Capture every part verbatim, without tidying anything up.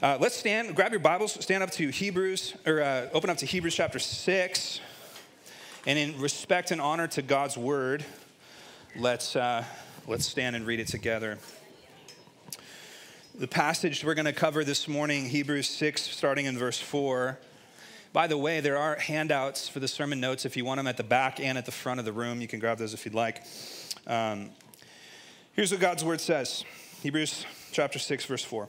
Uh, let's stand, grab your Bibles, stand up to Hebrews, or uh, open up to Hebrews chapter six. And in respect and honor to God's word, let's, uh, let's stand and read it together. The passage we're going to cover this morning, Hebrews six, starting in verse four. By the way, there are handouts for the sermon notes. If you want them at the back and at the front of the room, you can grab those if you'd like. Um, here's what God's word says. Hebrews chapter six, verse four.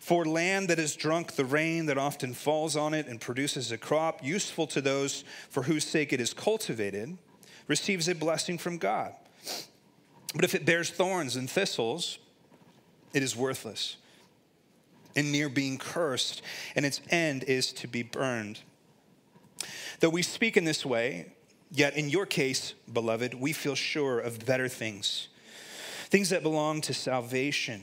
For land that has drunk the rain that often falls on it and produces a crop useful to those for whose sake it is cultivated, receives a blessing from God. But if it bears thorns and thistles, it is worthless and near being cursed, and its end is to be burned. Though we speak in this way, yet in your case, beloved, we feel sure of better things, things that belong to salvation.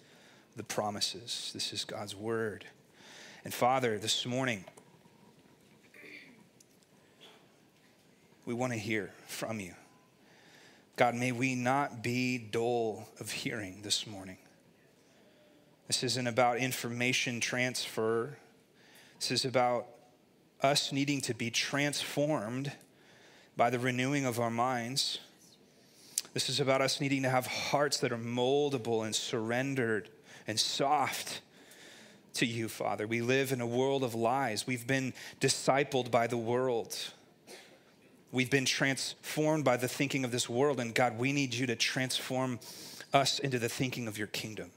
the promises. This is God's word. And Father, this morning, we want to hear from you. God, may we not be dull of hearing this morning. This isn't about information transfer. This is about us needing to be transformed by the renewing of our minds. This is about us needing to have hearts that are moldable and surrendered and soft to you, Father. We live in a world of lies. We've been discipled by the world. We've been transformed by the thinking of this world. And God, we need you to transform us into the thinking of your kingdom.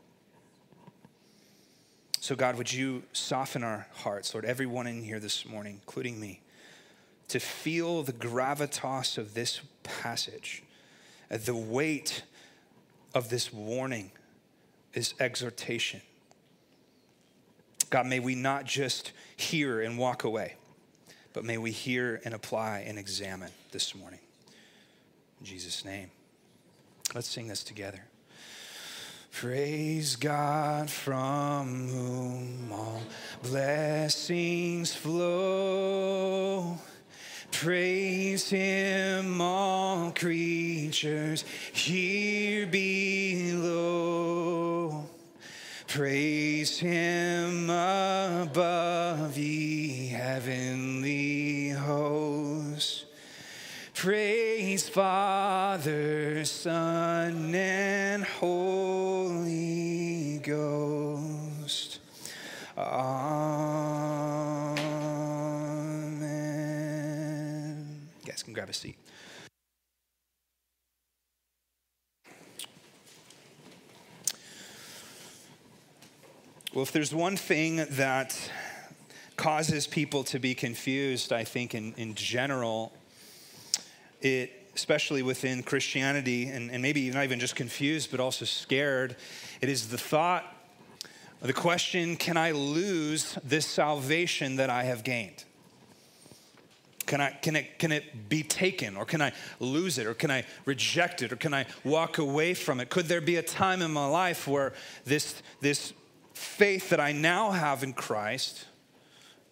So God, would you soften our hearts, Lord, everyone in here this morning, including me, to feel the gravitas of this passage, the weight of this warning is exhortation. God, may we not just hear and walk away, but may we hear and apply and examine this morning. In Jesus' name. Let's sing this together. Praise God from whom all blessings flow. Praise him, all creatures here below. Praise him above, ye heavenly hosts. Praise Father, Son, and Holy Ghost. Amen. Can grab a seat. Well, if there's one thing that causes people to be confused, I think in, in general, it, especially within Christianity, and, and maybe not even just confused, but also scared, it is the thought, the question, can I lose this salvation that I have gained? Can I, can it, can it be taken, or can I lose it, or can I reject it, or can I walk away from it? Could there be a time in my life where this, this faith that I now have in Christ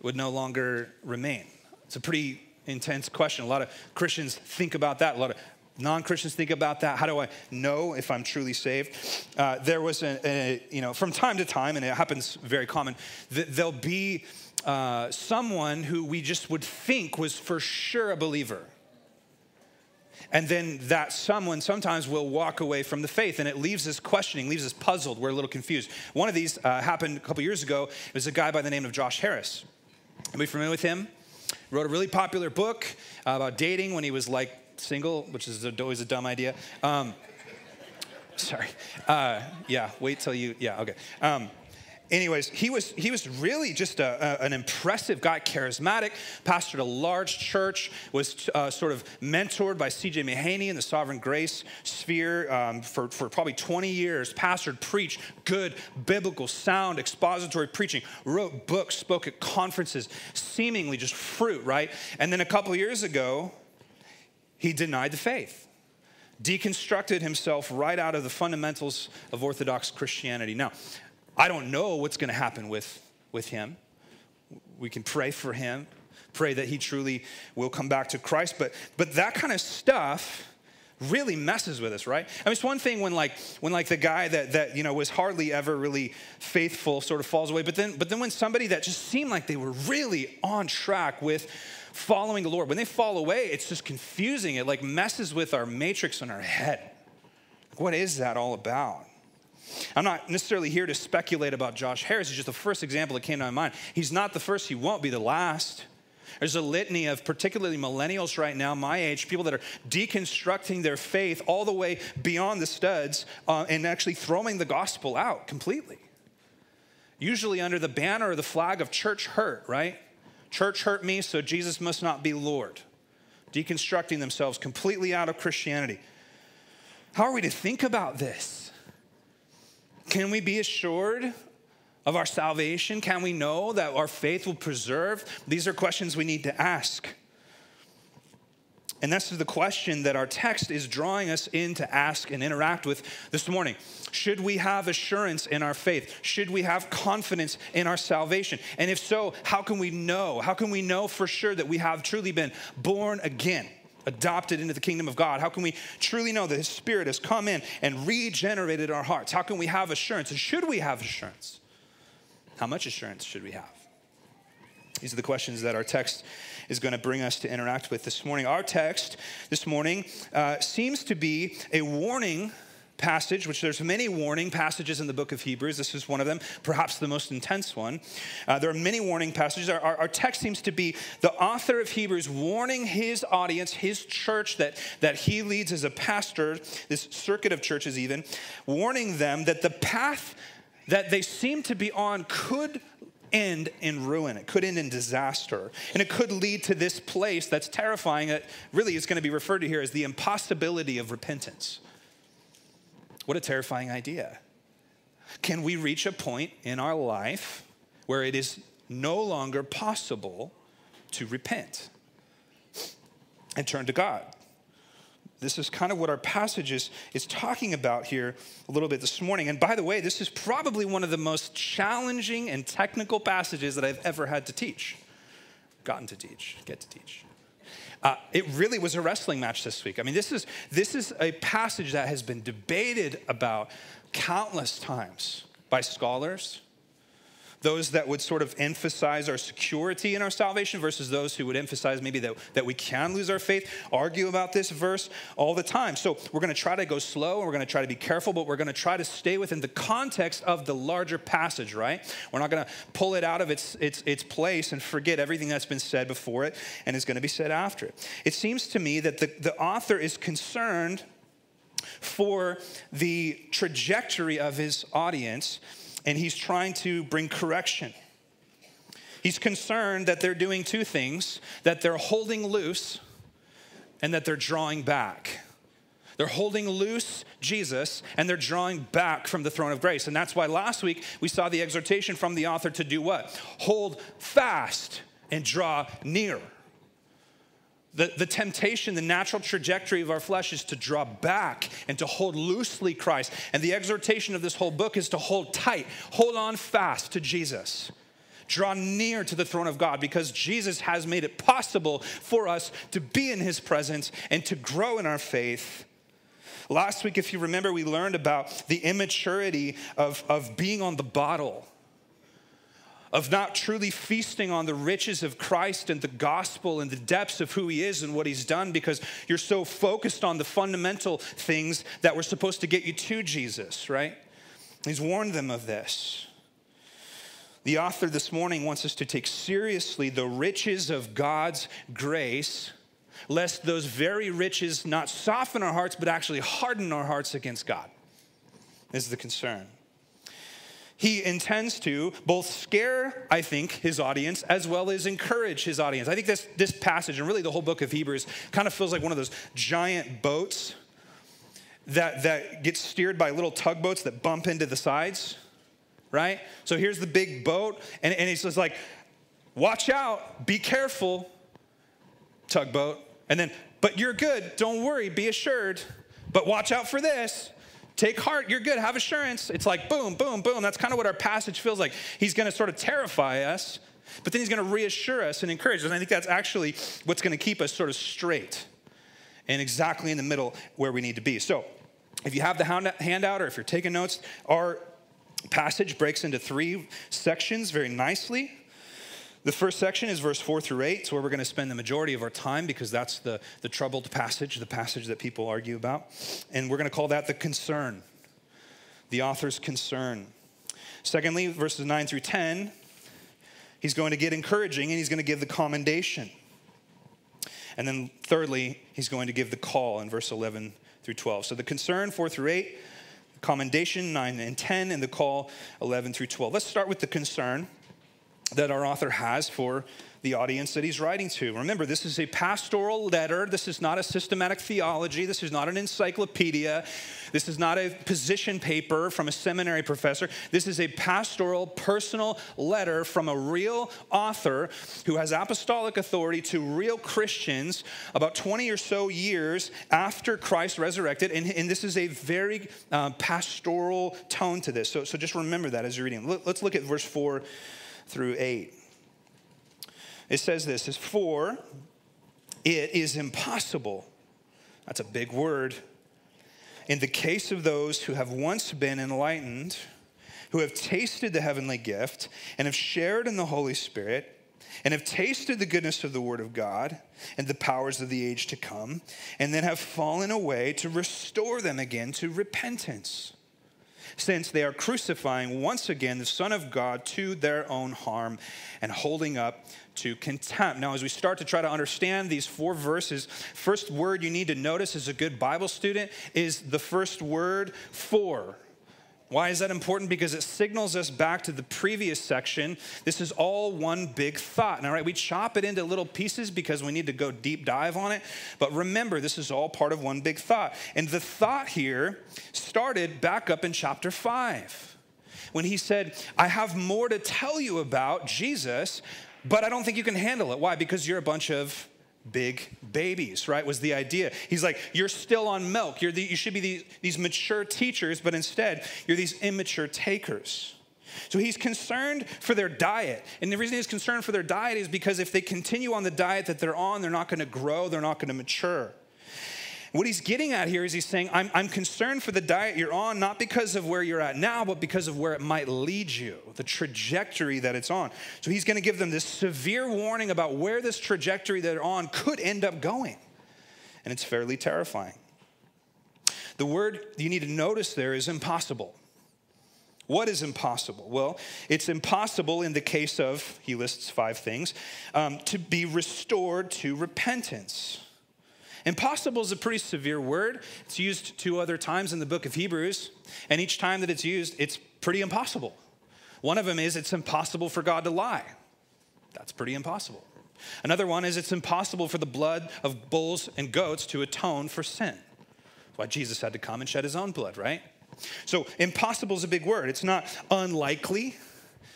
would no longer remain? It's a pretty intense question. A lot of Christians think about that. A lot of non-Christians think about that. How do I know if I'm truly saved? Uh, there was, a, a, you know, from time to time, and it happens very common, th- there'll be Uh, someone who we just would think was for sure a believer. And then that someone sometimes will walk away from the faith, and it leaves us questioning, leaves us puzzled. We're a little confused. One of these uh, happened a couple years ago. It was a guy by the name of Josh Harris. Anybody familiar with him? Wrote a really popular book uh, about dating when he was like single, which is always a dumb idea. Um, sorry. Uh, yeah, wait till you, yeah, okay. Um, Anyways, he was, he was really just a, a, an impressive guy, charismatic, pastored a large church, was uh, sort of mentored by C J Mahaney in the Sovereign Grace sphere um, for, for probably twenty years, pastored, preached good, biblical, sound, expository preaching, wrote books, spoke at conferences, seemingly just fruit, right? And then a couple years ago, he denied the faith. Deconstructed himself right out of the fundamentals of Orthodox Christianity. Now, I don't know what's going to happen with, with him. We can pray for him, pray that he truly will come back to Christ. But, but that kind of stuff really messes with us, right? I mean, it's one thing when like, when like the guy that, that, you know, was hardly ever really faithful sort of falls away. But then, but then when somebody that just seemed like they were really on track with following the Lord, when they fall away, it's just confusing. It like messes with our matrix in our head. What is that all about? I'm not necessarily here to speculate about Josh Harris. It's just the first example that came to my mind. He's not the first. He won't be the last. There's a litany of particularly millennials right now, my age, people that are deconstructing their faith all the way beyond the studs uh, and actually throwing the gospel out completely. Usually under the banner or the flag of church hurt, right? Church hurt me, so Jesus must not be Lord. Deconstructing themselves completely out of Christianity. How are we to think about this? Can we be assured of our salvation? Can we know that our faith will preserve? These are questions we need to ask. And that's the question that our text is drawing us in to ask and interact with this morning. Should we have assurance in our faith? Should we have confidence in our salvation? And if so, how can we know? How can we know for sure that we have truly been born again? Adopted into the kingdom of God? How can we truly know that his spirit has come in and regenerated our hearts? How can we have assurance? And should we have assurance? How much assurance should we have? These are the questions that our text is going to bring us to interact with this morning. Our text this morning uh, seems to be a warning passage, which there's many warning passages in the book of Hebrews. This is one of them, perhaps the most intense one. Uh, there are many warning passages. Our, our, our text seems to be the author of Hebrews warning his audience, his church that, that he leads as a pastor, this circuit of churches even, warning them that the path that they seem to be on could end in ruin. It could end in disaster. And it could lead to this place that's terrifying. It really is going to be referred to here as the impossibility of repentance. What a terrifying idea. Can we reach a point in our life where it is no longer possible to repent and turn to God? This is kind of what our passage is, is talking about here a little bit this morning. And by the way, this is probably one of the most challenging and technical passages that I've ever had to teach, gotten to teach, get to teach. Uh, it really was a wrestling match this week. I mean, this is, this is a passage that has been debated about countless times by scholars, those that would sort of emphasize our security in our salvation versus those who would emphasize maybe that, that we can lose our faith, argue about this verse all the time. So we're going to try to go slow, and we're going to try to be careful, but we're going to try to stay within the context of the larger passage, right? We're not going to pull it out of its, its, its place and forget everything that's been said before it and is going to be said after it. It seems to me that the, the author is concerned for the trajectory of his audience, and he's trying to bring correction. He's concerned that they're doing two things, that they're holding loose and that they're drawing back. They're holding loose Jesus and they're drawing back from the throne of grace. And that's why last week we saw the exhortation from the author to do what? Hold fast and draw near. The, the temptation, the natural trajectory of our flesh is to draw back and to hold loosely Christ. And the exhortation of this whole book is to hold tight, hold on fast to Jesus. Draw near to the throne of God because Jesus has made it possible for us to be in his presence and to grow in our faith. Last week, if you remember, we learned about the immaturity of, of being on the bottle. of not truly feasting on the riches of Christ and the gospel and the depths of who he is and what he's done, because you're so focused on the fundamental things that were supposed to get you to Jesus, right? He's warned them of this. The author this morning wants us to take seriously the riches of God's grace, lest those very riches not soften our hearts, but actually harden our hearts against God, is the concern. He intends to both scare, I think, his audience, as well as encourage his audience. I think this, this passage, and really the whole book of Hebrews, kind of feels like one of those giant boats that, that gets steered by little tugboats that bump into the sides, right? So here's the big boat, and, and it's just like, watch out, be careful, tugboat. And then, but you're good, don't worry, be assured, but watch out for this. Take heart, you're good, have assurance. It's like boom, boom, boom. That's kind of what our passage feels like. He's going to sort of terrify us, but then he's going to reassure us and encourage us. And I think that's actually what's going to keep us sort of straight and exactly in the middle where we need to be. So if you have the handout or if you're taking notes, our passage breaks into three sections very nicely. The first section is verse four through eight. It's where we're going to spend the majority of our time because that's the, the troubled passage, the passage that people argue about. And we're going to call that the concern, the author's concern. Secondly, verses nine through ten, he's going to get encouraging and he's going to give the commendation. And then thirdly, he's going to give the call in verse eleven through twelve. So the concern, four through eight, commendation, nine and ten, and the call, eleven through twelve. Let's start with the concern that our author has for the audience that he's writing to. Remember, this is a pastoral letter. This is not a systematic theology. This is not an encyclopedia. This is not a position paper from a seminary professor. This is a pastoral, personal letter from a real author who has apostolic authority to real Christians about twenty or so years after Christ resurrected. And, and this is a very uh, pastoral tone to this. So, so just remember that as you're reading. Let's look at verse four through eight. It says this, is for it is impossible. That's a big word. In the case of those who have once been enlightened, who have tasted the heavenly gift and have shared in the Holy Spirit and have tasted the goodness of the word of God and the powers of the age to come, and then have fallen away, to restore them again to repentance, since they are crucifying once again the Son of God to their own harm and holding up to contempt. Now, as we start to try to understand these four verses, first word you need to notice as a good Bible student is the first word, for. Why is that important? Because it signals us back to the previous section. This is all one big thought. Now, right, we chop it into little pieces because we need to go deep dive on it. But remember, this is all part of one big thought. And the thought here started back up in chapter five when he said, I have more to tell you about Jesus, but I don't think you can handle it. Why? Because you're a bunch of big babies, right, was the idea. He's like, you're still on milk. You're the, you should be these, these mature teachers, but instead, you're these immature takers. So he's concerned for their diet. And the reason he's concerned for their diet is because if they continue on the diet that they're on, they're not going to grow, they're not going to mature. What he's getting at here is he's saying, I'm, I'm concerned for the diet you're on, not because of where you're at now, but because of where it might lead you, the trajectory that it's on. So he's going to give them this severe warning about where this trajectory they're on could end up going. And it's fairly terrifying. The word you need to notice there is impossible. What is impossible? Well, it's impossible in the case of, he lists five things, um, to be restored to repentance. Impossible is a pretty severe word. It's used two other times in the book of Hebrews, and each time that it's used, it's pretty impossible. One of them is it's impossible for God to lie. That's pretty impossible. Another one is it's impossible for the blood of bulls and goats to atone for sin. That's why Jesus had to come and shed his own blood, right? So impossible is a big word. It's not unlikely.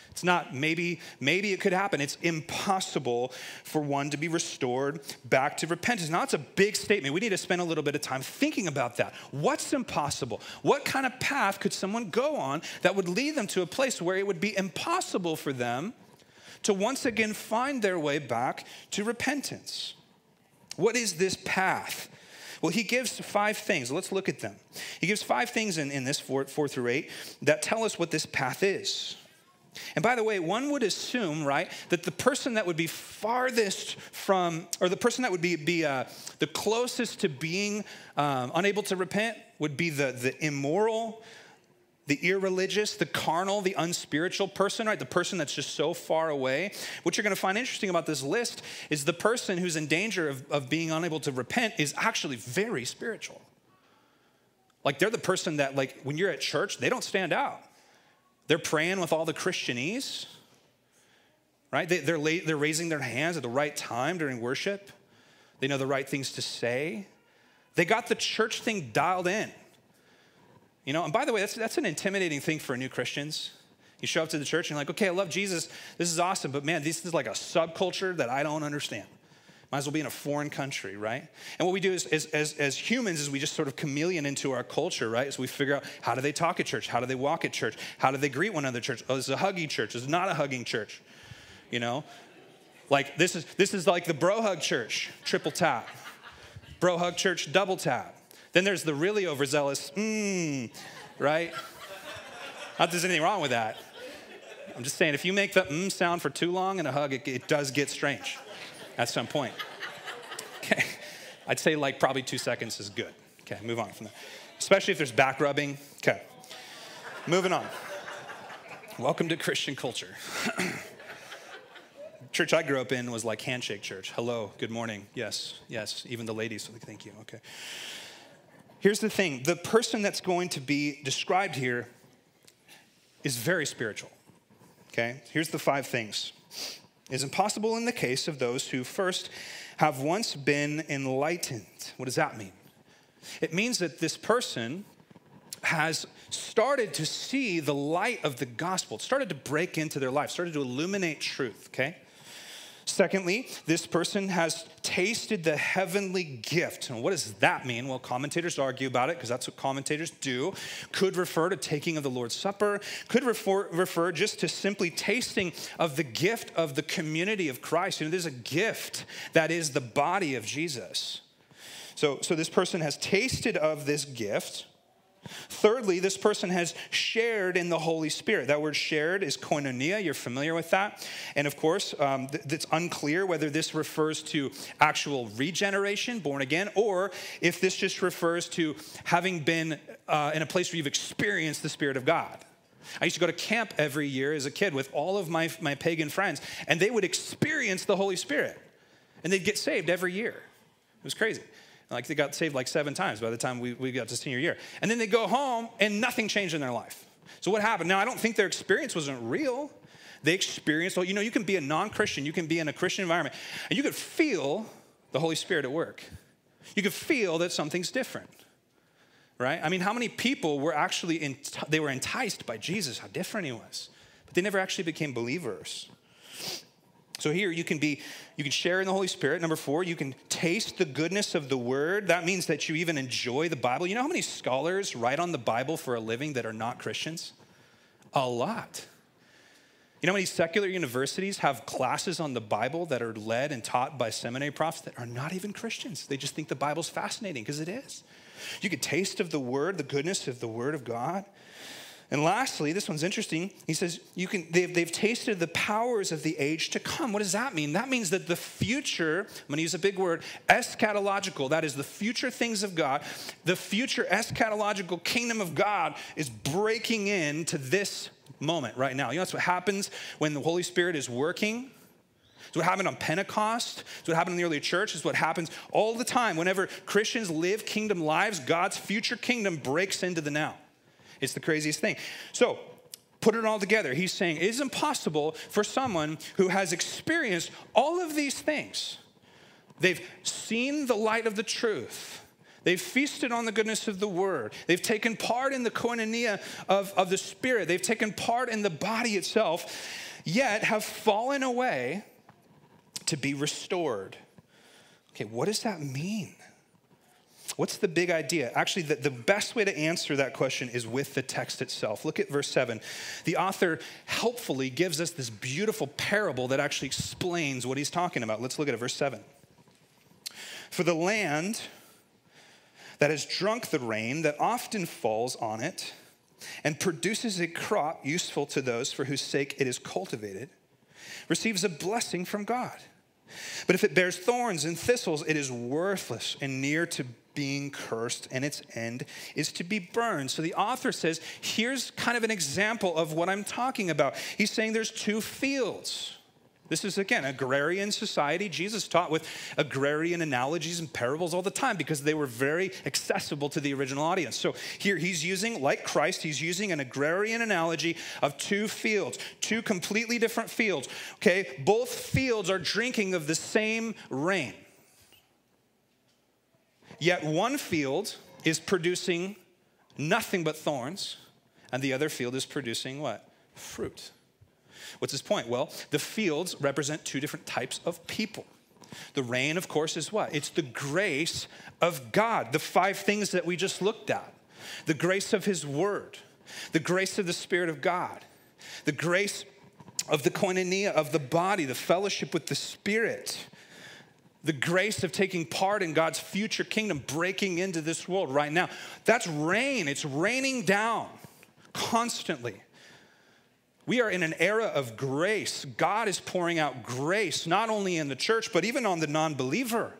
It's not maybe, maybe it could happen. It's impossible for one to be restored back to repentance. Now, that's a big statement. We need to spend a little bit of time thinking about that. What's impossible? What kind of path could someone go on that would lead them to a place where it would be impossible for them to once again find their way back to repentance? What is this path? Well, he gives five things. Let's look at them. He gives five things in, in this four, four through eight that tell us what this path is. And by the way, one would assume, right, that the person that would be farthest from, or the person that would be, be uh, the closest to being um, unable to repent would be the, the immoral, the irreligious, the carnal, the unspiritual person, right? The person that's just so far away. What you're going to find interesting about this list is the person who's in danger of, of being unable to repent is actually very spiritual. Like, they're the person that, like, when you're at church, they don't stand out. They're praying with all the Christianese, right? They, they're, la- they're raising their hands at the right time during worship. They know the right things to say. They got the church thing dialed in. You know, and by the way, that's, that's an intimidating thing for new Christians. You show up to the church and you're like, okay, I love Jesus. This is awesome. But man, this is like a subculture that I don't understand. Might as well be in a foreign country, right? And what we do is, is, as, as humans is we just sort of chameleon into our culture, right? So we figure out, how do they talk at church? How do they walk at church? How do they greet one another at church? Oh, this is a huggy church. This is not a hugging church, you know? Like, this is, this is like the bro hug church, triple tap. Bro hug church, double tap. Then there's the really overzealous, mmm, right? Not that there's anything wrong with that. I'm just saying, if you make the mmm sound for too long in a hug, it, it does get strange. At some point, okay, I'd say like probably two seconds is good. Okay, move on from that, especially if there's back rubbing. Okay, moving on. Welcome to Christian culture. Church I grew up in was like handshake church. Hello, good morning, yes, yes. Even the ladies, like, thank you, okay. Here's the thing, the person that's going to be described here is very spiritual, okay? Here's the five things. Is impossible in the case of those who first have once been enlightened. What does that mean? It means that this person has started to see the light of the gospel. It started to break into their life, started to illuminate truth, okay? Secondly, this person has tasted the heavenly gift. And what does that mean? Well, commentators argue about it because that's what commentators do. Could refer to taking of the Lord's Supper. Could refer, refer just to simply tasting of the gift of the community of Christ. You know, there's a gift that is the body of Jesus. So, so this person has tasted of this gift. Thirdly, this person has shared in the Holy Spirit. That word shared is koinonia. You're familiar with that. And of course, um, th- it's unclear whether this refers to actual regeneration, born again, or if this just refers to having been uh, in a place where you've experienced the Spirit of God. I used to go to camp every year as a kid with all of my, my pagan friends, and they would experience the Holy Spirit, and they'd get saved every year. It was crazy. Like, they got saved like seven times by the time we, we got to senior year. And then they go home and nothing changed in their life. So what happened? Now, I don't think their experience wasn't real. They experienced, well, you know, you can be a non-Christian. You can be in a Christian environment. And you could feel the Holy Spirit at work. You could feel that something's different, right? I mean, how many people were actually, in, they were enticed by Jesus, how different he was. But they never actually became believers. So here you can be, you can share in the Holy Spirit. Number four, you can taste the goodness of the word. That means that you even enjoy the Bible. You know how many scholars write on the Bible for a living that are not Christians? A lot. You know how many secular universities have classes on the Bible that are led and taught by seminary profs that are not even Christians? They just think the Bible's fascinating because it is. You can taste of the word, the goodness of the word of God. And lastly, this one's interesting. He says, you can, they've, they've tasted the powers of the age to come. What does that mean? That means that the future, I'm going to use a big word, eschatological, that is the future things of God, the future eschatological kingdom of God is breaking into this moment right now. You know, that's what happens when the Holy Spirit is working. It's what happened on Pentecost. It's what happened in the early church. It's what happens all the time. Whenever Christians live kingdom lives, God's future kingdom breaks into the now. It's the craziest thing. So put it all together. He's saying it is impossible for someone who has experienced all of these things. They've seen the light of the truth. They've feasted on the goodness of the word. They've taken part in the koinonia of, of the Spirit. They've taken part in the body itself, yet have fallen away to be restored. Okay, what does that mean? What's the big idea? Actually, the, the best way to answer that question is with the text itself. Look at verse seven. The author helpfully gives us this beautiful parable that actually explains what he's talking about. Let's look at it, verse seven. For the land that has drunk the rain that often falls on it and produces a crop useful to those for whose sake it is cultivated, receives a blessing from God. But if it bears thorns and thistles, it is worthless and near to being cursed, and its end is to be burned. So the author says, here's kind of an example of what I'm talking about. He's saying there's two fields. This is, again, agrarian society. Jesus taught with agrarian analogies and parables all the time because they were very accessible to the original audience. So here he's using, like Christ, he's using an agrarian analogy of two fields, two completely different fields, okay? Both fields are drinking of the same rain. Yet one field is producing nothing but thorns, and the other field is producing what? Fruit. What's his point? Well, the fields represent two different types of people. The rain, of course, is what? It's the grace of God, the five things that we just looked at. The grace of his word, the grace of the Spirit of God, the grace of the koinonia of the body, the fellowship with the Spirit, the grace of taking part in God's future kingdom, breaking into this world right now. That's rain. It's raining down constantly. We are in an era of grace. God is pouring out grace, not only in the church, but even on the non-believer.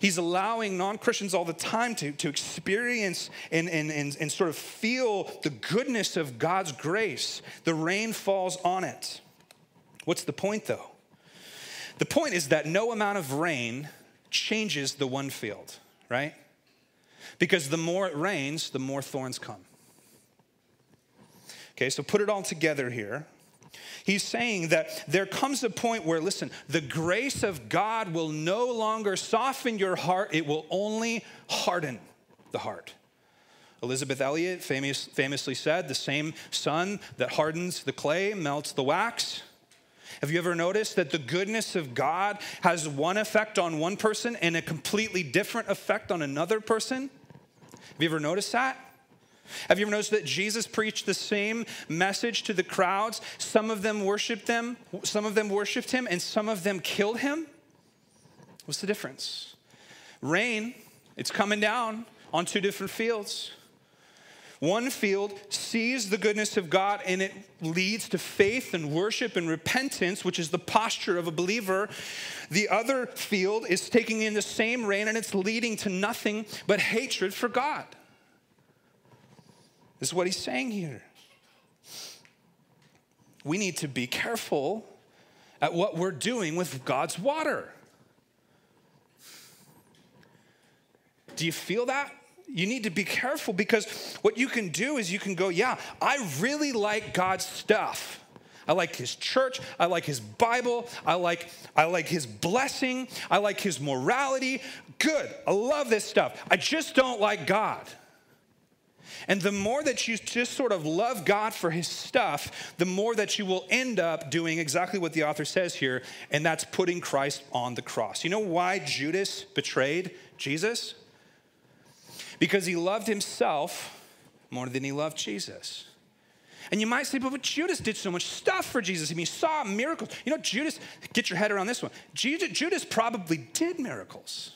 He's allowing non-Christians all the time to, to experience and, and, and, and sort of feel the goodness of God's grace. The rain falls on it. What's the point, though? The point is that no amount of rain changes the one field, right? Because the more it rains, the more thorns come. Okay, so put it all together here. He's saying that there comes a point where, listen, the grace of God will no longer soften your heart. It will only harden the heart. Elizabeth Elliot famous, famously said, the same sun that hardens the clay melts the wax. Have you ever noticed that the goodness of God has one effect on one person and a completely different effect on another person? Have you ever noticed that? Have you ever noticed that Jesus preached the same message to the crowds? Some of them worshiped them, some of them worshiped him, and some of them killed him? What's the difference? Rain, it's coming down on two different fields. One field sees the goodness of God and it leads to faith and worship and repentance, which is the posture of a believer. The other field is taking in the same rain and it's leading to nothing but hatred for God. This is what he's saying here. We need to be careful at what we're doing with God's water. Do you feel that? You need to be careful because what you can do is you can go, yeah, I really like God's stuff. I like his church. I like his Bible. I like, I like his blessing. I like his morality. Good. I love this stuff. I just don't like God. And the more that you just sort of love God for his stuff, the more that you will end up doing exactly what the author says here, and that's putting Christ on the cross. You know why Judas betrayed Jesus? Because he loved himself more than he loved Jesus. And you might say, but Judas did so much stuff for Jesus. I mean, he saw miracles. You know, Judas, get your head around this one. Judas probably did miracles.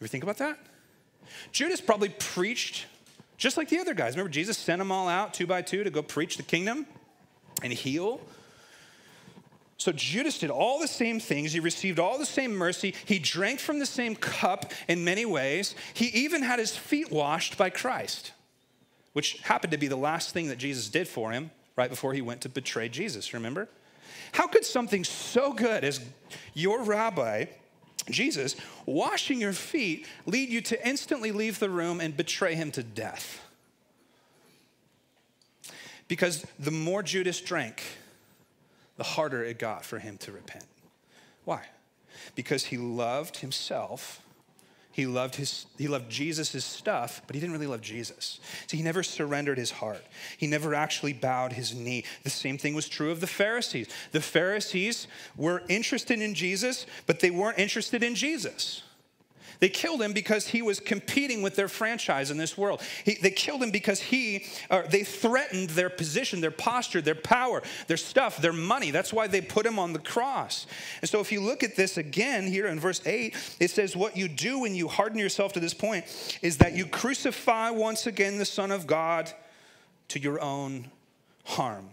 Ever think about that? Judas probably preached just like the other guys. Remember, Jesus sent them all out two by two to go preach the kingdom and heal. So Judas did all the same things. He received all the same mercy. He drank from the same cup in many ways. He even had his feet washed by Christ, which happened to be the last thing that Jesus did for him right before he went to betray Jesus, remember? How could something so good as your rabbi, Jesus, washing your feet, lead you to instantly leave the room and betray him to death? Because the more Judas drank, the harder it got for him to repent. Why? Because he loved himself. He loved his, he loved Jesus' stuff, but he didn't really love Jesus. So he never surrendered his heart. He never actually bowed his knee. The same thing was true of the Pharisees. The Pharisees were interested in Jesus, but they weren't interested in Jesus. They killed him because he was competing with their franchise in this world. He, they killed him because he, or they threatened their position, their posture, their power, their stuff, their money. That's why they put him on the cross. And so if you look at this again here in verse eight, it says, what you do when you harden yourself to this point is that you crucify once again the Son of God to your own harm.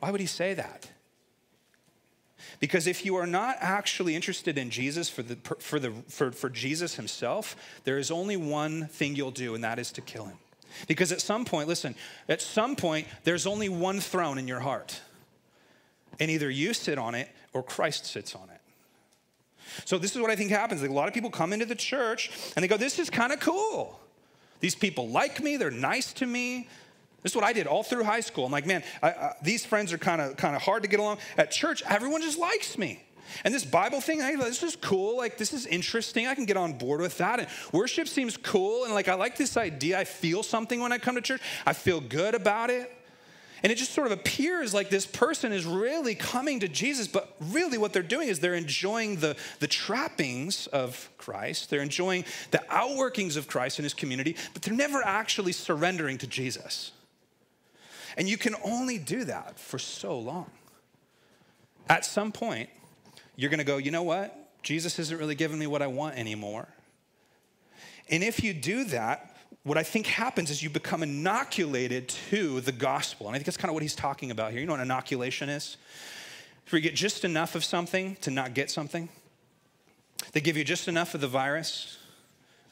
Why would he say that? Because if you are not actually interested in Jesus for the for the for, for Jesus himself, there is only one thing you'll do, and that is to kill him. Because at some point, listen, at some point, there's only one throne in your heart. And either you sit on it or Christ sits on it. So this is what I think happens. Like, a lot of people come into the church and they go, this is kind of cool. These people like me. They're nice to me. This is what I did all through high school. I'm like, man, I, I, these friends are kind of kind of hard to get along. At church, everyone just likes me. And this Bible thing, hey, this is cool. Like, this is interesting. I can get on board with that. And worship seems cool. And, like, I like this idea. I feel something when I come to church. I feel good about it. And it just sort of appears like this person is really coming to Jesus, but really what they're doing is they're enjoying the, the trappings of Christ. They're enjoying the outworkings of Christ in his community, but they're never actually surrendering to Jesus. And you can only do that for so long. At some point, you're going to go, you know what? Jesus isn't really giving me what I want anymore. And if you do that, what I think happens is you become inoculated to the gospel. And I think that's kind of what he's talking about here. You know what inoculation is? Where you get just enough of something to not get something. They give you just enough of the virus.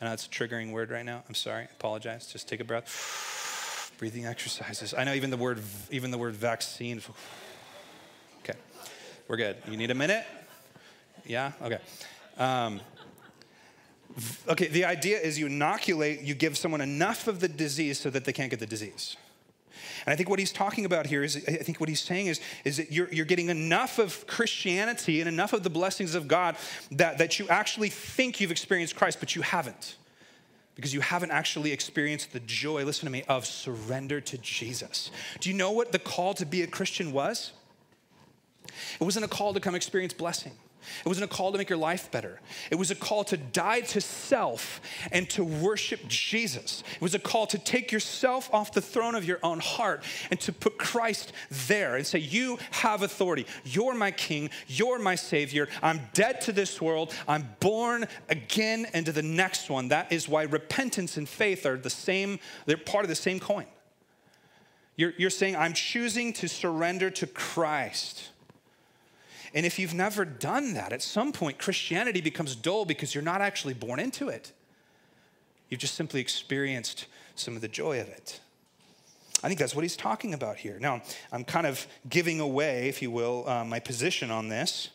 I know that's a triggering word right now. I'm sorry. I apologize. Just take a breath. Breathing exercises. I know even the word, even the word vaccine. Okay. We're good. You need a minute? Yeah? Okay. Um, okay, the idea is you inoculate, you give someone enough of the disease so that they can't get the disease. And I think what he's talking about here is, I think what he's saying is, is that you're, you're getting enough of Christianity and enough of the blessings of God that, that you actually think you've experienced Christ, but you haven't. Because you haven't actually experienced the joy, listen to me, of surrender to Jesus. Do you know what the call to be a Christian was? It wasn't a call to come experience blessing. It wasn't a call to make your life better. It was a call to die to self and to worship Jesus. It was a call to take yourself off the throne of your own heart and to put Christ there and say, you have authority. You're my king. You're my savior. I'm dead to this world. I'm born again into the next one. That is why repentance and faith are the same. They're part of the same coin. You're, you're saying, I'm choosing to surrender to Christ. And if you've never done that, at some point, Christianity becomes dull because you're not actually born into it. You've just simply experienced some of the joy of it. I think that's what he's talking about here. Now, I'm kind of giving away, if you will, uh, my position on this.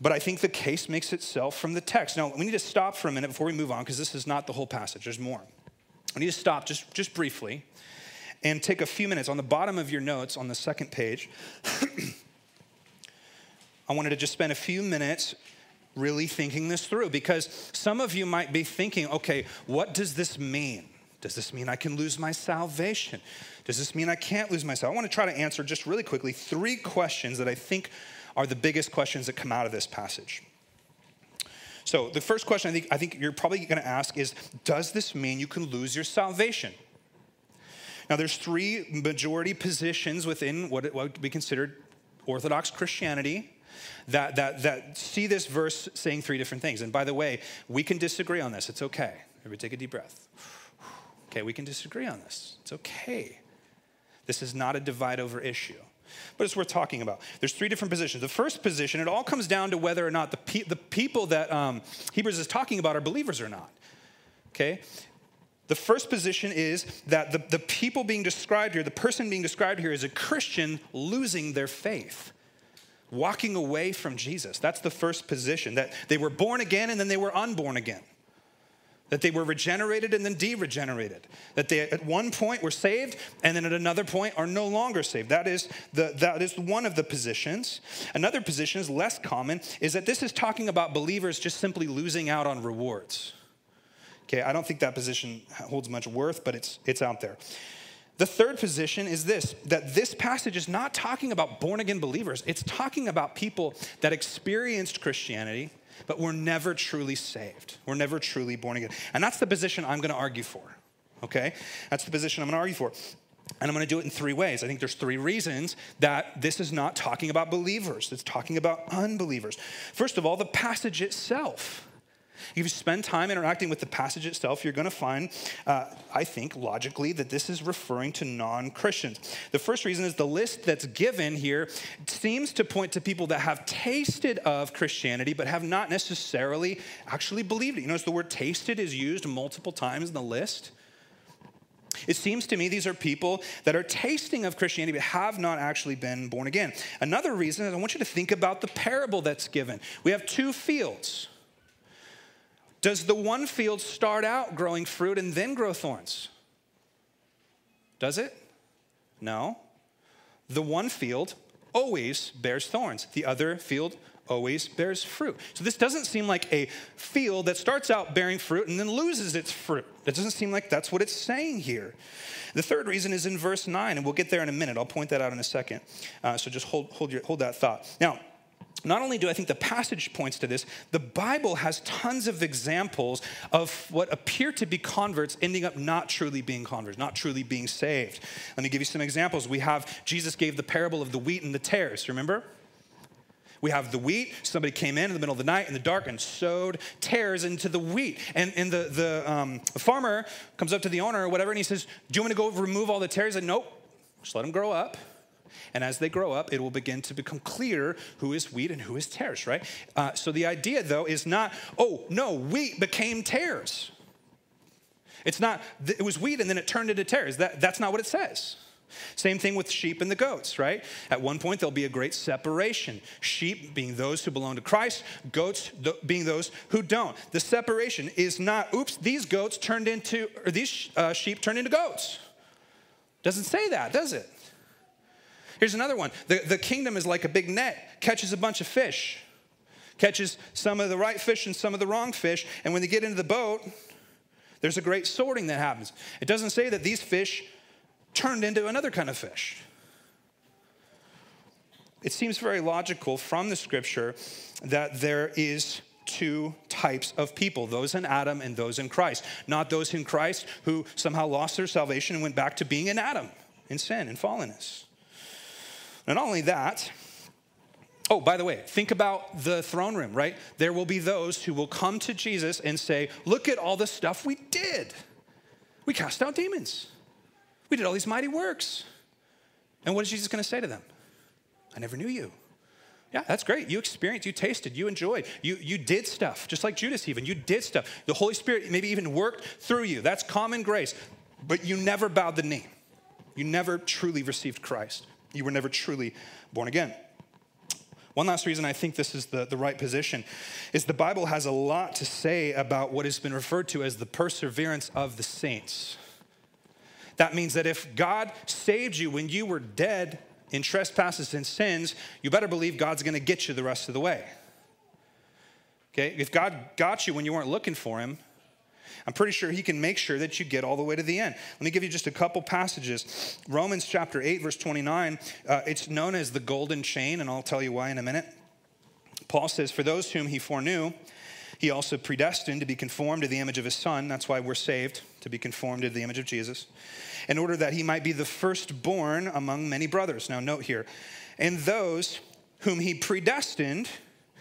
But I think the case makes itself from the text. Now, we need to stop for a minute before we move on because this is not the whole passage. There's more. We need to stop just, just briefly and take a few minutes. On the bottom of your notes on the second page, I wanted to just spend a few minutes really thinking this through because some of you might be thinking, okay, what does this mean? Does this mean I can lose my salvation? Does this mean I can't lose my salvation? I want to try to answer just really quickly three questions that I think are the biggest questions that come out of this passage. So the first question I think, I think you're probably going to ask is, does this mean you can lose your salvation? Now, there's three majority positions within what, what we consider Orthodox Christianity That, that, that see this verse saying three different things. And by the way, we can disagree on this. It's okay. Everybody take a deep breath. Okay, we can disagree on this. It's okay. This is not a divide over issue. But it's worth talking about. There's three different positions. The first position, it all comes down to whether or not the, pe- the people that um, Hebrews is talking about are believers or not. Okay? The first position is that the, the people being described here, the person being described here is a Christian losing their faith. Walking away from Jesus. That's the first position, that they were born again and then they were unborn again, that they were regenerated and then deregenerated, that they at one point were saved and then at another point are no longer saved. That is, the, that is one of the positions. Another position is less common, is that this is talking about believers just simply losing out on rewards. Okay, I don't think that position holds much worth, but it's, it's out there. The third position is this, that this passage is not talking about born-again believers. It's talking about people that experienced Christianity, but were never truly saved. Were never truly born again. And that's the position I'm going to argue for, okay? That's the position I'm going to argue for. And I'm going to do it in three ways. I think there's three reasons that this is not talking about believers. It's talking about unbelievers. First of all, the passage itself. If you spend time interacting with the passage itself, you're going to find, uh, I think, logically, that this is referring to non-Christians. The first reason is the list that's given here seems to point to people that have tasted of Christianity but have not necessarily actually believed it. You notice the word tasted is used multiple times in the list. It seems to me these are people that are tasting of Christianity but have not actually been born again. Another reason is I want you to think about the parable that's given. We have two fields. Does the one field start out growing fruit and then grow thorns? Does it? No. The one field always bears thorns. The other field always bears fruit. So this doesn't seem like a field that starts out bearing fruit and then loses its fruit. It doesn't seem like that's what it's saying here. The third reason is in verse nine, and we'll get there in a minute. I'll point that out in a second. Uh, so just hold, hold, your, hold that thought. Now, not only do I think the passage points to this, the Bible has tons of examples of what appear to be converts ending up not truly being converts, not truly being saved. Let me give you some examples. We have Jesus gave the parable of the wheat and the tares, remember? We have the wheat. Somebody came in in the middle of the night in the dark and sowed tares into the wheat. And, and the, the, um, the farmer comes up to the owner or whatever, and he says, do you want me to go remove all the tares? And nope, just let them grow up. And as they grow up, it will begin to become clear who is wheat and who is tares, right? Uh, so the idea, though, is not, oh, no, wheat became tares. It's not, it was wheat and then it turned into tares. That, that's not what it says. Same thing with sheep and the goats, right? At one point, there'll be a great separation. Sheep being those who belong to Christ, goats being those who don't. The separation is not, oops, these goats turned into, or these uh, sheep turned into goats. Doesn't say that, does it? Here's another one. The, the kingdom is like a big net, catches a bunch of fish, catches some of the right fish and some of the wrong fish, and when they get into the boat, there's a great sorting that happens. It doesn't say that these fish turned into another kind of fish. It seems very logical from the scripture that there is two types of people, those in Adam and those in Christ. Not those in Christ who somehow lost their salvation and went back to being in Adam, in sin and fallenness. Not only that, oh, by the way, think about the throne room, right? There will be those who will come to Jesus and say, look at all the stuff we did. We cast out demons. We did all these mighty works. And what is Jesus going to say to them? I never knew you. Yeah, that's great. You experienced, you tasted, you enjoyed. You, you did stuff, just like Judas even. You did stuff. The Holy Spirit maybe even worked through you. That's common grace. But you never bowed the knee. You never truly received Christ. You were never truly born again. One last reason I think this is the, the right position is the Bible has a lot to say about what has been referred to as the perseverance of the saints. That means that if God saved you when you were dead in trespasses and sins, you better believe God's going to get you the rest of the way. Okay? If God got you when you weren't looking for him, I'm pretty sure he can make sure that you get all the way to the end. Let me give you just a couple passages. Romans chapter eight, verse twenty-nine, uh, it's known as the golden chain, and I'll tell you why in a minute. Paul says, for those whom he foreknew, he also predestined to be conformed to the image of his son. That's why we're saved, to be conformed to the image of Jesus, in order that he might be the firstborn among many brothers. Now note here, and those whom he predestined,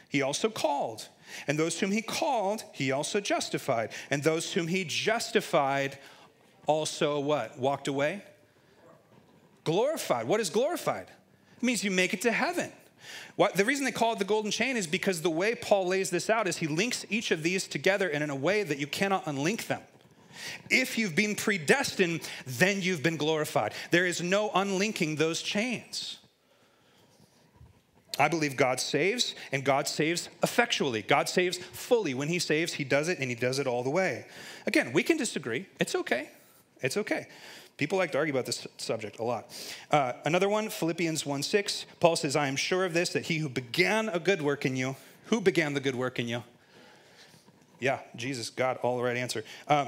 he also called. And those whom he called, he also justified. And those whom he justified also what? Walked away? Glorified. What is glorified? It means you make it to heaven. What, the reason they call it the golden chain is because the way Paul lays this out is he links each of these together and in a way that you cannot unlink them. If you've been predestined, then you've been glorified. There is no unlinking those chains. I believe God saves, and God saves effectually. God saves fully. When he saves, he does it, and he does it all the way. Again, we can disagree. It's okay. It's okay. People like to argue about this subject a lot. Uh, another one, Philippians one six. Paul says, I am sure of this, that he who began a good work in you, who began the good work in you? Yeah, Jesus, God, all the right answer. Um,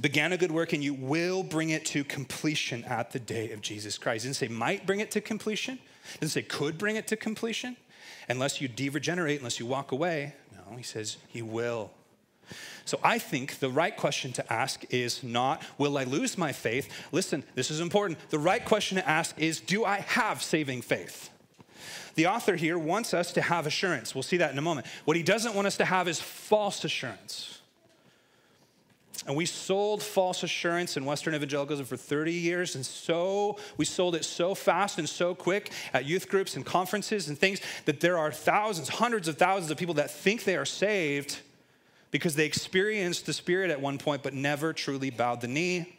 began a good work in you will bring it to completion at the day of Jesus Christ. It didn't say might bring it to completion. It didn't say could bring it to completion. Unless you de-regenerate, unless you walk away. No, he says he will. So I think the right question to ask is not, will I lose my faith? Listen, this is important. The right question to ask is, do I have saving faith? The author here wants us to have assurance. We'll see that in a moment. What he doesn't want us to have is false assurance. And we sold false assurance in Western evangelicalism for thirty years, and so we sold it so fast and so quick at youth groups and conferences and things that there are thousands, hundreds of thousands of people that think they are saved because they experienced the Spirit at one point but never truly bowed the knee.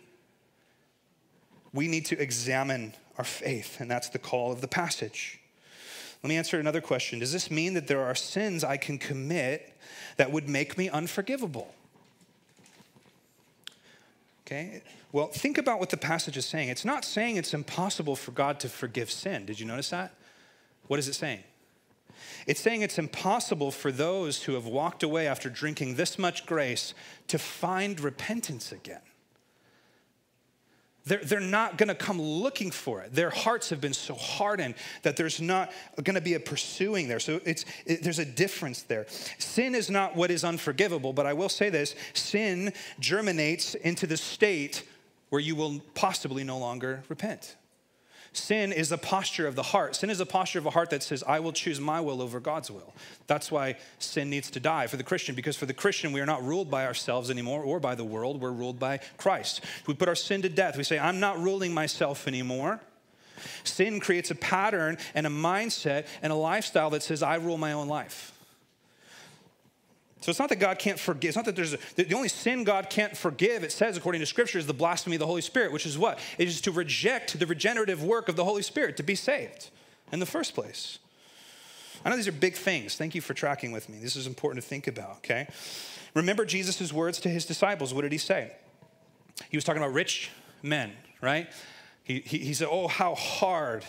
We need to examine our faith, and that's the call of the passage. Let me answer another question. Does this mean that there are sins I can commit that would make me unforgivable? Okay, well, think about what the passage is saying. It's not saying it's impossible for God to forgive sin. Did you notice that? What is it saying? It's saying it's impossible for those who have walked away after drinking this much grace to find repentance again. They're, they're not going to come looking for it. Their hearts have been so hardened that there's not going to be a pursuing there. So it's it, there's a difference there. Sin is not what is unforgivable, but I will say this. Sin germinates into the state where you will possibly no longer repent. Sin is a posture of the heart. Sin is a posture of a heart that says, I will choose my will over God's will. That's why sin needs to die for the Christian, because for the Christian, we are not ruled by ourselves anymore or by the world. We're ruled by Christ. We put our sin to death. We say, I'm not ruling myself anymore. Sin creates a pattern and a mindset and a lifestyle that says, I rule my own life. So it's not that God can't forgive. It's not that there's a, the only sin God can't forgive, it says, according to Scripture, is the blasphemy of the Holy Spirit, which is what? It is to reject the regenerative work of the Holy Spirit to be saved in the first place. I know these are big things. Thank you for tracking with me. This is important to think about, okay? Remember Jesus' words to his disciples. What did he say? He was talking about rich men, right? He, he, he said, oh, how hard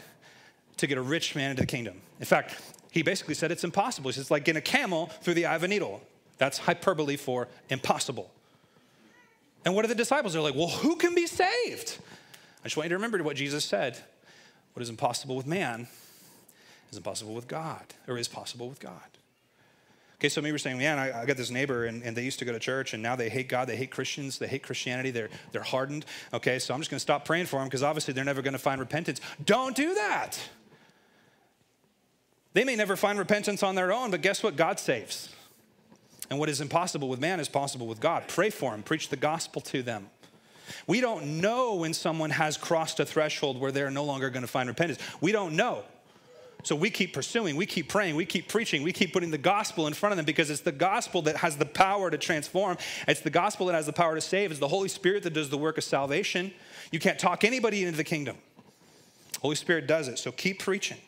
to get a rich man into the kingdom. In fact, he basically said it's impossible. He said, it's like getting a camel through the eye of a needle. That's hyperbole for impossible. And what are the disciples? They're like, well, who can be saved? I just want you to remember what Jesus said. What is impossible with man is impossible with God, or is possible with God. Okay, so maybe you're saying, man, I, I got this neighbor, and, and they used to go to church, and now they hate God, they hate Christians, they hate Christianity, they're, they're hardened. Okay, so I'm just going to stop praying for them because obviously they're never going to find repentance. Don't do that. They may never find repentance on their own, but guess what? God saves. And what is impossible with man is possible with God. Pray for them. Preach the gospel to them. We don't know when someone has crossed a threshold where they're no longer going to find repentance. We don't know. So we keep pursuing. We keep praying. We keep preaching. We keep putting the gospel in front of them because it's the gospel that has the power to transform. It's the gospel that has the power to save. It's the Holy Spirit that does the work of salvation. You can't talk anybody into the kingdom. Holy Spirit does it. So keep preaching.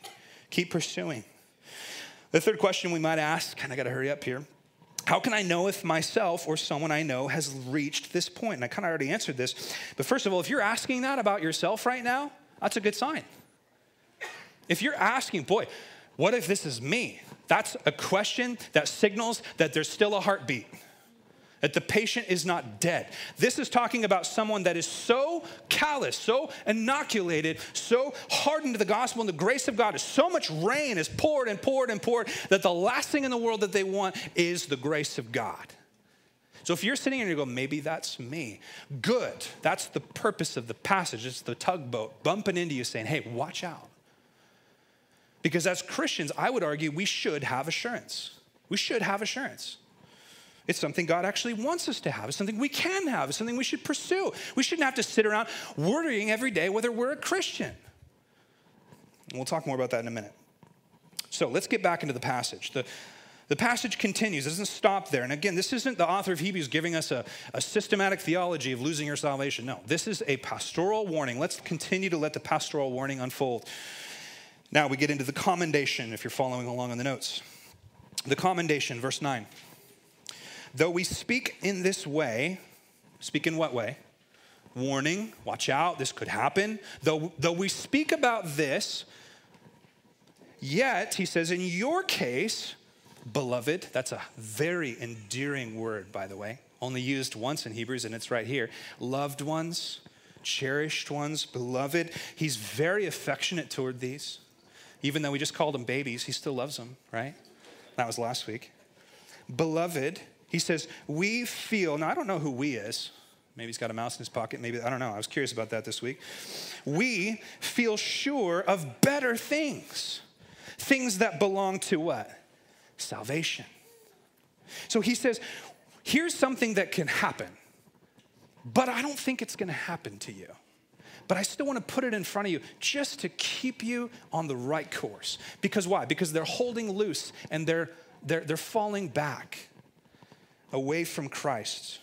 Keep pursuing. The third question we might ask, and I got to hurry up here, how can I know if myself or someone I know has reached this point? And I kind of already answered this. But first of all, if you're asking that about yourself right now, that's a good sign. If you're asking, boy, what if this is me? That's a question that signals that there's still a heartbeat, that the patient is not dead. This is talking about someone that is so callous, so inoculated, so hardened to the gospel and the grace of God. So much rain is poured and poured and poured that the last thing in the world that they want is the grace of God. So if you're sitting here and you go, maybe that's me, good. That's the purpose of the passage. It's the tugboat bumping into you saying, hey, watch out. Because as Christians, I would argue we should have assurance. We should have assurance. It's something God actually wants us to have. It's something we can have. It's something we should pursue. We shouldn't have to sit around worrying every day whether we're a Christian. And we'll talk more about that in a minute. So let's get back into the passage. The, the passage continues. It doesn't stop there. And again, this isn't the author of Hebrews giving us a, a systematic theology of losing your salvation. No, this is a pastoral warning. Let's continue to let the pastoral warning unfold. Now we get into the commendation, if you're following along on the notes. The commendation, verse nine. Though we speak in this way, speak in what way? Warning, watch out, this could happen. Though, though we speak about this, yet, he says, in your case, beloved, that's a very endearing word, by the way, only used once in Hebrews, and it's right here, loved ones, cherished ones, beloved. He's very affectionate toward these. Even though we just called them babies, he still loves them, right? That was last week. Beloved, he says, we feel, now I don't know who we is. Maybe he's got a mouse in his pocket. Maybe, I don't know. I was curious about that this week. We feel sure of better things, things that belong to what? Salvation. So he says, here's something that can happen, but I don't think it's going to happen to you. But I still want to put it in front of you just to keep you on the right course. Because why? Because they're holding loose and they're, they're, they're falling back away from Christ.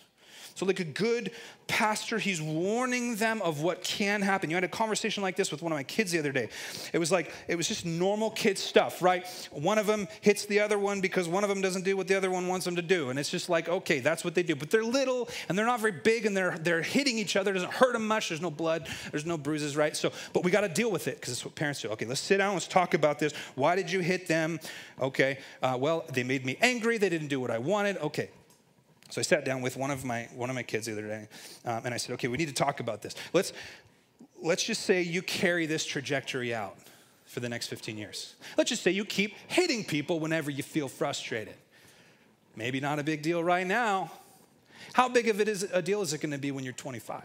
So like a good pastor, he's warning them of what can happen. You had a conversation like this with one of my kids the other day. It was like, it was just normal kid stuff, right? One of them hits the other one because one of them doesn't do what the other one wants them to do. And it's just like, okay, that's what they do. But they're little and they're not very big and they're, they're hitting each other. It doesn't hurt them much. There's no blood. There's no bruises, right? So, but we got to deal with it because it's what parents do. Okay, let's sit down. Let's talk about this. Why did you hit them? Okay, uh, well, they made me angry. They didn't do what I wanted. Okay. So I sat down with one of my one of my kids the other day, um, and I said, okay, we need to talk about this. Let's, let's just say you carry this trajectory out for the next fifteen years. Let's just say you keep hitting people whenever you feel frustrated. Maybe not a big deal right now. How big of it is a deal is it going to be when you're twenty-five?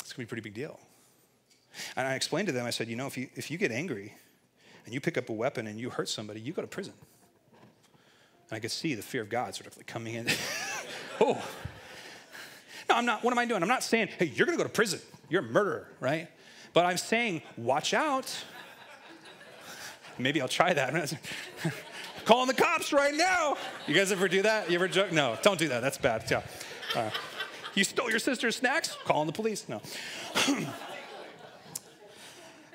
It's going to be a pretty big deal. And I explained to them, I said, you know, if you, if you get angry and you pick up a weapon and you hurt somebody, you go to prison. And I could see the fear of God sort of like coming in. Oh, no, I'm not, what am I doing? I'm not saying, hey, you're gonna go to prison. You're a murderer, right? But I'm saying, watch out. Maybe I'll try that. Calling the cops right now. You guys ever do that? You ever joke? No, don't do that, that's bad. Yeah. Uh, you stole your sister's snacks? Calling the police, no.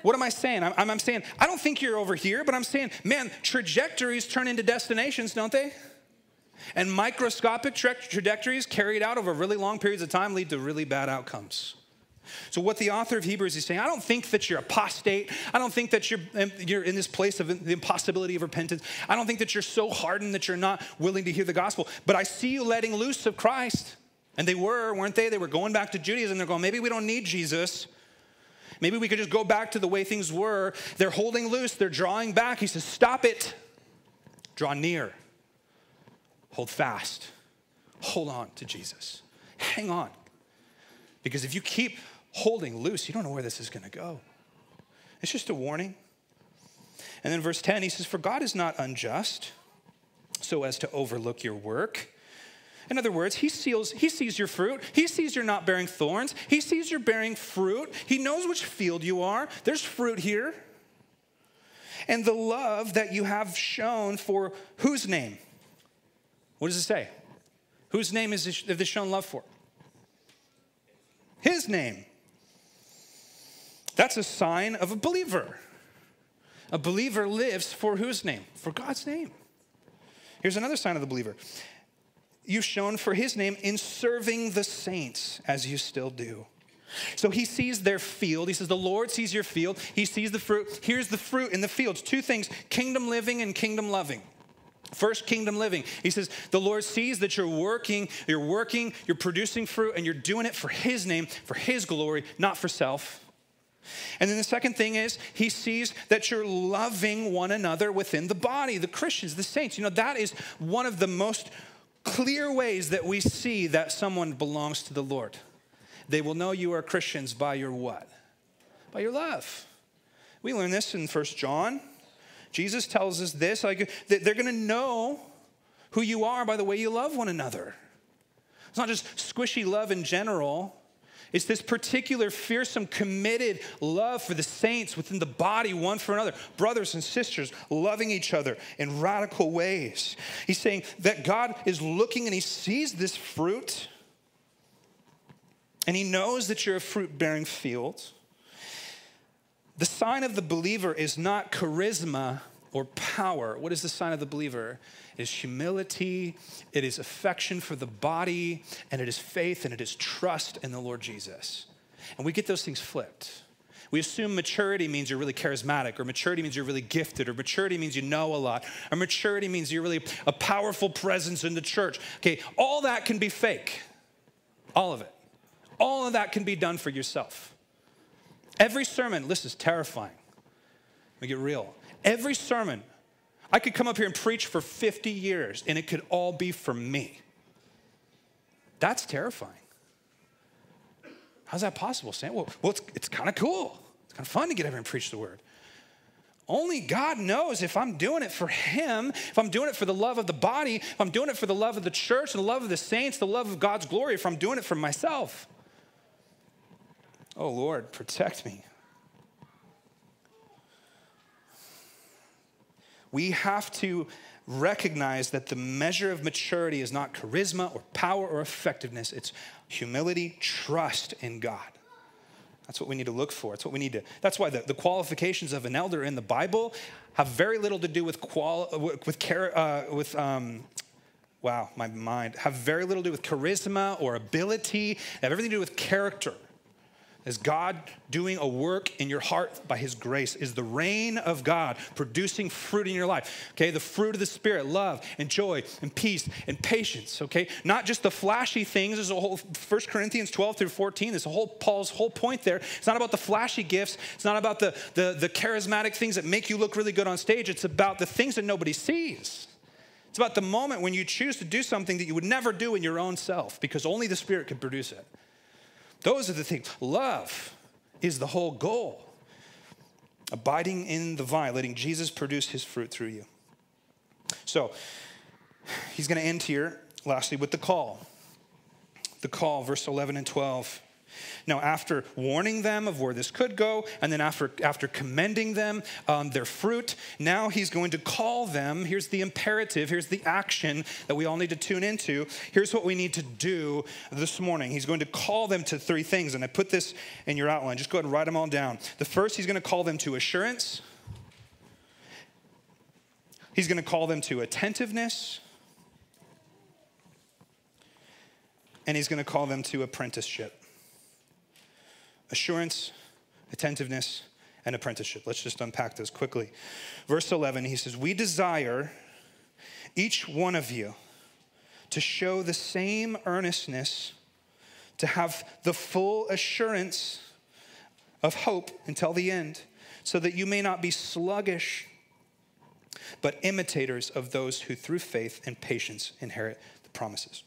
What am I saying? I'm, I'm saying, I don't think you're over here, but I'm saying, man, trajectories turn into destinations, don't they? And microscopic tra- trajectories carried out over really long periods of time lead to really bad outcomes. So what the author of Hebrews is saying, I don't think that you're apostate. I don't think that you're, you're in this place of the impossibility of repentance. I don't think that you're so hardened that you're not willing to hear the gospel. But I see you letting loose of Christ. And they were, weren't they? They were going back to Judaism. They're going, maybe we don't need Jesus. Maybe we could just go back to the way things were. They're holding loose. They're drawing back. He says, stop it. Draw near. Hold fast. Hold on to Jesus. Hang on. Because if you keep holding loose, you don't know where this is going to go. It's just a warning. And then verse ten, he says, for God is not unjust so as to overlook your work. In other words, he, seals, he sees your fruit. He sees you're not bearing thorns. He sees you're bearing fruit. He knows which field you are. There's fruit here. And the love that you have shown for whose name? What does it say? Whose name is this shown love for? His name. That's a sign of a believer. A believer lives for whose name? For God's name. Here's another sign of the believer. You've shown for his name in serving the saints as you still do. So he sees their field. He says, the Lord sees your field. He sees the fruit. Here's the fruit in the fields. Two things, kingdom living and kingdom loving. First, kingdom living. He says, the Lord sees that you're working, you're working, you're producing fruit, and you're doing it for his name, for his glory, not for self. And then the second thing is he sees that you're loving one another within the body, the Christians, the saints. You know, that is one of the most clear ways that we see that someone belongs to the Lord. They will know you are Christians by your what? By your love. We learn this in First John. Jesus tells us this. Like, they're going to know who you are by the way you love one another. It's not just squishy love in general. It's this particular fearsome, committed love for the saints within the body, one for another. Brothers and sisters loving each other in radical ways. He's saying that God is looking and he sees this fruit. And he knows that you're a fruit-bearing field. The sign of the believer is not charisma or power. What is the sign of the believer? It is humility, it is affection for the body, and it is faith, and it is trust in the Lord Jesus. And we get those things flipped. We assume maturity means you're really charismatic, or maturity means you're really gifted, or maturity means you know a lot, or maturity means you're really a powerful presence in the church. Okay, all that can be fake. All of it. All of that can be done for yourself. Every sermon, this is terrifying. Make it real. Every sermon, I could come up here and preach for fifty years, and it could all be for me. That's terrifying. How's that possible, Sam? Well, well it's, it's kind of cool. It's kind of fun to get up here and preach the word. Only God knows if I'm doing it for him, if I'm doing it for the love of the body, if I'm doing it for the love of the church, the love of the saints, the love of God's glory, if I'm doing it for myself. Oh, Lord, protect me. We have to recognize that the measure of maturity is not charisma or power or effectiveness. It's humility, trust in God. That's what we need to look for. That's what we need to. That's why the, the qualifications of an elder in the Bible have very little to do with qual with care uh, with um, wow my mind have very little to do with charisma or ability. They have everything to do with character. Is God doing a work in your heart by his grace? Is the reign of God producing fruit in your life? Okay, the fruit of the Spirit, love and joy and peace and patience, okay? Not just the flashy things. There's a whole First Corinthians twelve through fourteen. There's a whole, Paul's whole point there. It's not about the flashy gifts. It's not about the, the, the charismatic things that make you look really good on stage. It's about the things that nobody sees. It's about the moment when you choose to do something that you would never do in your own self because only the Spirit can produce it. Those are the things. Love is the whole goal. Abiding in the vine, letting Jesus produce his fruit through you. So he's going to end here, lastly, with the call. The call, verse eleven and twelve. Now, after warning them of where this could go, and then after, after commending them um, their fruit, now he's going to call them. Here's the imperative. Here's the action that we all need to tune into. Here's what we need to do this morning. He's going to call them to three things, and I put this in your outline. Just go ahead and write them all down. The first, he's going to call them to assurance. He's going to call them to attentiveness. And he's going to call them to apprenticeship. Assurance, attentiveness, and apprenticeship. Let's just unpack those quickly. Verse eleven, he says, we desire each one of you to show the same earnestness, to have the full assurance of hope until the end, so that you may not be sluggish, but imitators of those who through faith and patience inherit the promises.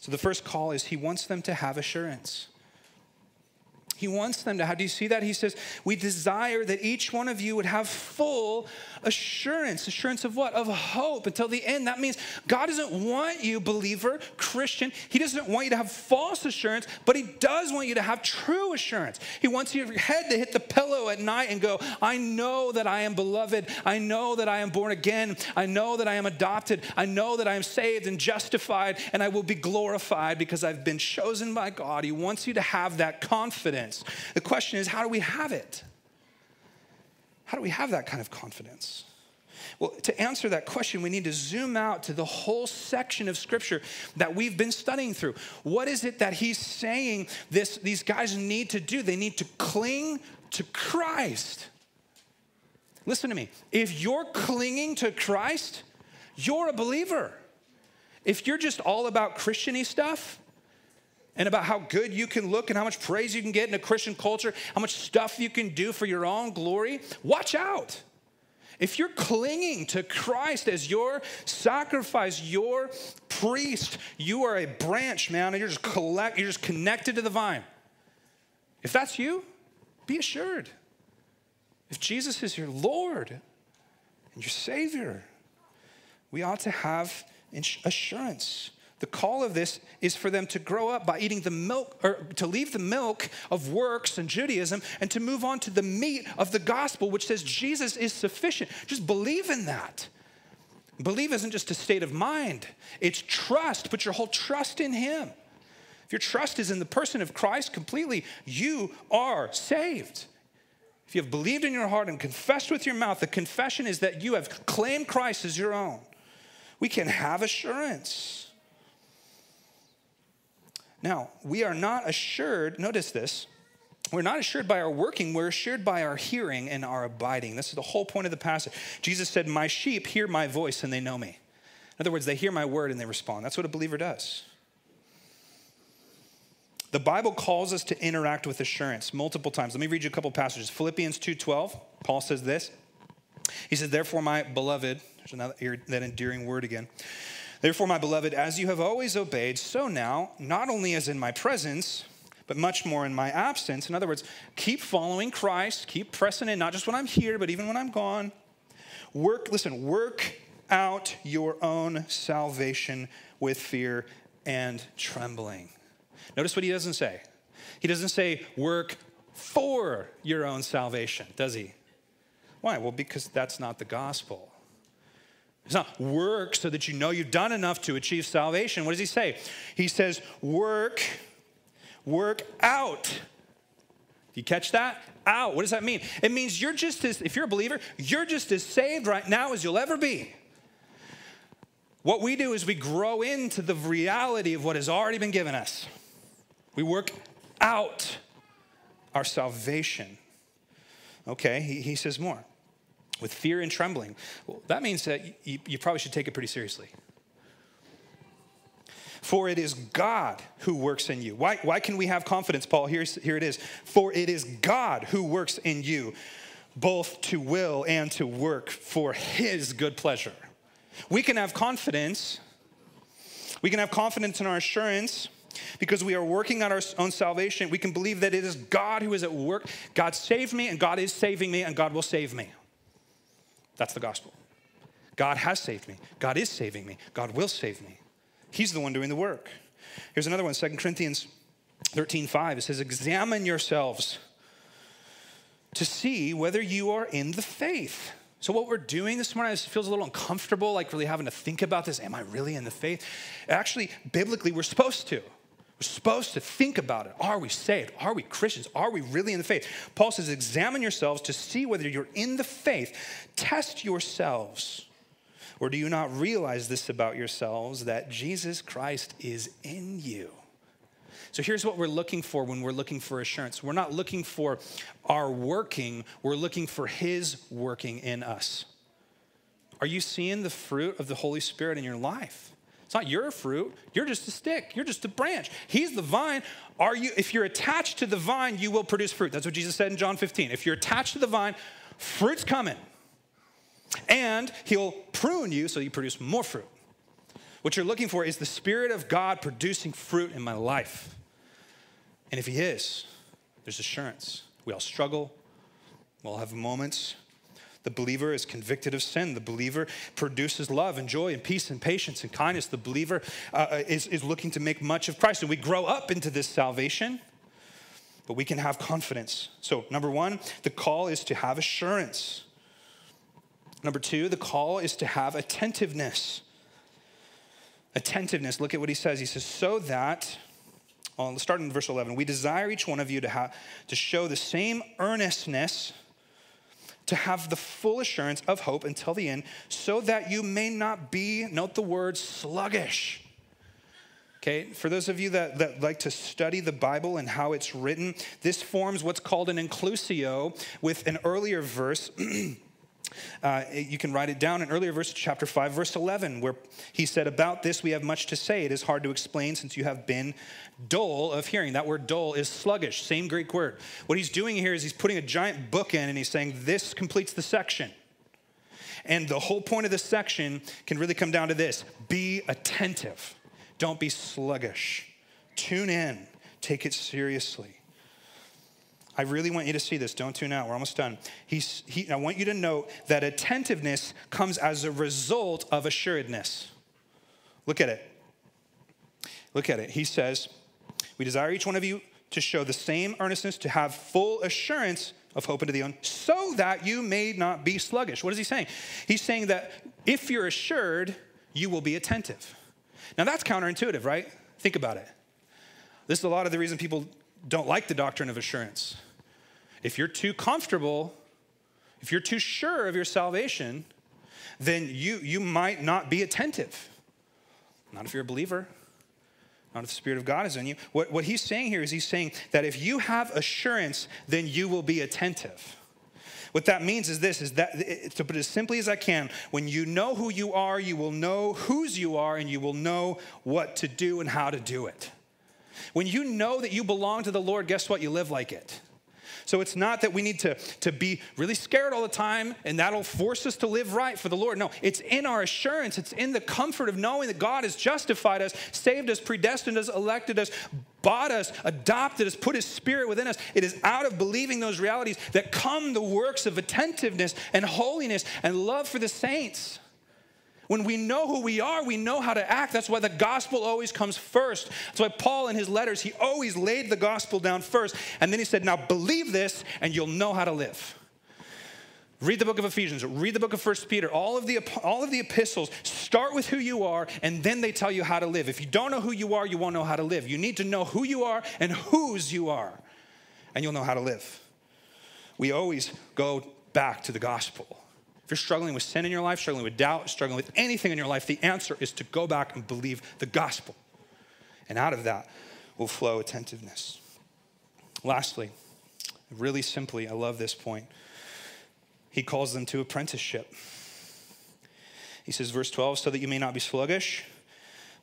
So the first call is he wants them to have assurance. He wants them to. How do you see that? He says, we desire that each one of you would have full assurance. Assurance of what? Of hope until the end. That means God doesn't want you, believer, Christian. He doesn't want you to have false assurance, but he does want you to have true assurance. He wants your head to hit the pillow at night and go, I know that I am beloved. I know that I am born again. I know that I am adopted. I know that I am saved and justified, and I will be glorified because I've been chosen by God. He wants you to have that confidence. The question is, how do we have it? How do we have that kind of confidence? Well, to answer that question, we need to zoom out to the whole section of Scripture that we've been studying through. What is it that he's saying this, these guys need to do? They need to cling to Christ. Listen to me. If you're clinging to Christ, you're a believer. If you're just all about Christian-y stuff, and about how good you can look and how much praise you can get in a Christian culture, how much stuff you can do for your own glory, watch out. If you're clinging to Christ as your sacrifice, your priest, you are a branch, man, and you're just collect, you're just connected to the vine. If that's you, be assured. If Jesus is your Lord and your Savior, we ought to have assurance. The call of this is for them to grow up by eating the milk, or to leave the milk of works and Judaism and to move on to the meat of the gospel, which says Jesus is sufficient. Just believe in that. Believe isn't just a state of mind. It's trust. Put your whole trust in him. If your trust is in the person of Christ completely, you are saved. If you have believed in your heart and confessed with your mouth, the confession is that you have claimed Christ as your own. We can have assurance. Now, we are not assured, notice this, we're not assured by our working, we're assured by our hearing and our abiding. This is the whole point of the passage. Jesus said, my sheep hear my voice and they know me. In other words, they hear my word and they respond. That's what a believer does. The Bible calls us to interact with assurance multiple times. Let me read you a couple passages. Philippians two twelve, Paul says this. He says, therefore, my beloved, there's another, that endearing word again. Therefore, my beloved, as you have always obeyed, so now, not only as in my presence, but much more in my absence. In other words, keep following Christ, keep pressing in, not just when I'm here, but even when I'm gone. Work, listen, work out your own salvation with fear and trembling. Notice what he doesn't say. He doesn't say work for your own salvation, does he? Why? Well, because that's not the gospel. It's not work so that you know you've done enough to achieve salvation. What does he say? He says work, work out. You catch that? Out. What does that mean? It means you're just as, if you're a believer, you're just as saved right now as you'll ever be. What we do is we grow into the reality of what has already been given us. We work out our salvation. Okay, he, he says more. With fear and trembling. Well, that means that you, you probably should take it pretty seriously. For it is God who works in you. Why, why can we have confidence, Paul? Here's, here it is. For it is God who works in you, both to will and to work for his good pleasure. We can have confidence. We can have confidence in our assurance because we are working on our own salvation. We can believe that it is God who is at work. God saved me, and God is saving me, and God will save me. That's the gospel. God has saved me. God is saving me. God will save me. He's the one doing the work. Here's another one, Second Corinthians thirteen five. It says, examine yourselves to see whether you are in the faith. So what we're doing this morning, this feels a little uncomfortable, like really having to think about this. Am I really in the faith? Actually, biblically, we're supposed to. We're supposed to think about it. Are we saved? Are we Christians? Are we really in the faith? Paul says, examine yourselves to see whether you're in the faith. Test yourselves. Or do you not realize this about yourselves, that Jesus Christ is in you? So here's what we're looking for when we're looking for assurance. We're not looking for our working. We're looking for his working in us. Are you seeing the fruit of the Holy Spirit in your life? It's not your fruit. You're just a stick. You're just a branch. He's the vine. Are you? If you're attached to the vine, you will produce fruit. That's what Jesus said in John fifteen. If you're attached to the vine, fruit's coming. And he'll prune you so you produce more fruit. What you're looking for is the Spirit of God producing fruit in my life. And if he is, there's assurance. We all struggle. We all have moments. The believer is convicted of sin. The believer produces love and joy and peace and patience and kindness. The believer uh, is, is looking to make much of Christ. And we grow up into this salvation, but we can have confidence. So number one, the call is to have assurance. Number two, the call is to have attentiveness. Attentiveness, look at what he says. He says, so that, well, let's start in verse eleven. We desire each one of you to, have, to show the same earnestness, to have the full assurance of hope until the end, so that you may not be, note the word, sluggish. Okay, for those of you that, that like to study the Bible and how it's written, this forms what's called an inclusio with an earlier verse. Uh, you can write it down in earlier verse, chapter five, verse eleven, where he said, about this we have much to say. It is hard to explain since you have been dull of hearing. That word dull is sluggish, same Greek word. What he's doing here is he's putting a giant book in and he's saying, this completes the section. And the whole point of this section can really come down to this. Be attentive. Don't be sluggish. Tune in. Take it seriously. I really want you to see this. Don't tune out. We're almost done. He's, he, I want you to note that attentiveness comes as a result of assuredness. Look at it. Look at it. He says, we desire each one of you to show the same earnestness, to have full assurance of hope into the end, so that you may not be sluggish. What is he saying? He's saying that if you're assured, you will be attentive. Now, that's counterintuitive, right? Think about it. This is a lot of the reason people don't like the doctrine of assurance. If you're too comfortable, if you're too sure of your salvation, then you, you might not be attentive. Not if you're a believer. Not if the Spirit of God is in you. What, what he's saying here is he's saying that if you have assurance, then you will be attentive. What that means is this, is that, to put it as simply as I can, when you know who you are, you will know whose you are, and you will know what to do and how to do it. When you know that you belong to the Lord, guess what? You live like it. So it's not that we need to, to be really scared all the time and that'll force us to live right for the Lord. No, it's in our assurance. It's in the comfort of knowing that God has justified us, saved us, predestined us, elected us, bought us, adopted us, put his spirit within us. It is out of believing those realities that come the works of attentiveness and holiness and love for the saints. When we know who we are, we know how to act. That's why the gospel always comes first. That's why Paul in his letters, he always laid the gospel down first. And then he said, now believe this and you'll know how to live. Read the book of Ephesians. Read the book of First Peter. All of the, all of the epistles start with who you are, and then they tell you how to live. If you don't know who you are, you won't know how to live. You need to know who you are and whose you are, and you'll know how to live. We always go back to the gospel. If you're struggling with sin in your life, struggling with doubt, struggling with anything in your life, the answer is to go back and believe the gospel. And out of that will flow attentiveness. Lastly, really simply, I love this point. He calls them to apprenticeship. He says, verse twelve, so that you may not be sluggish.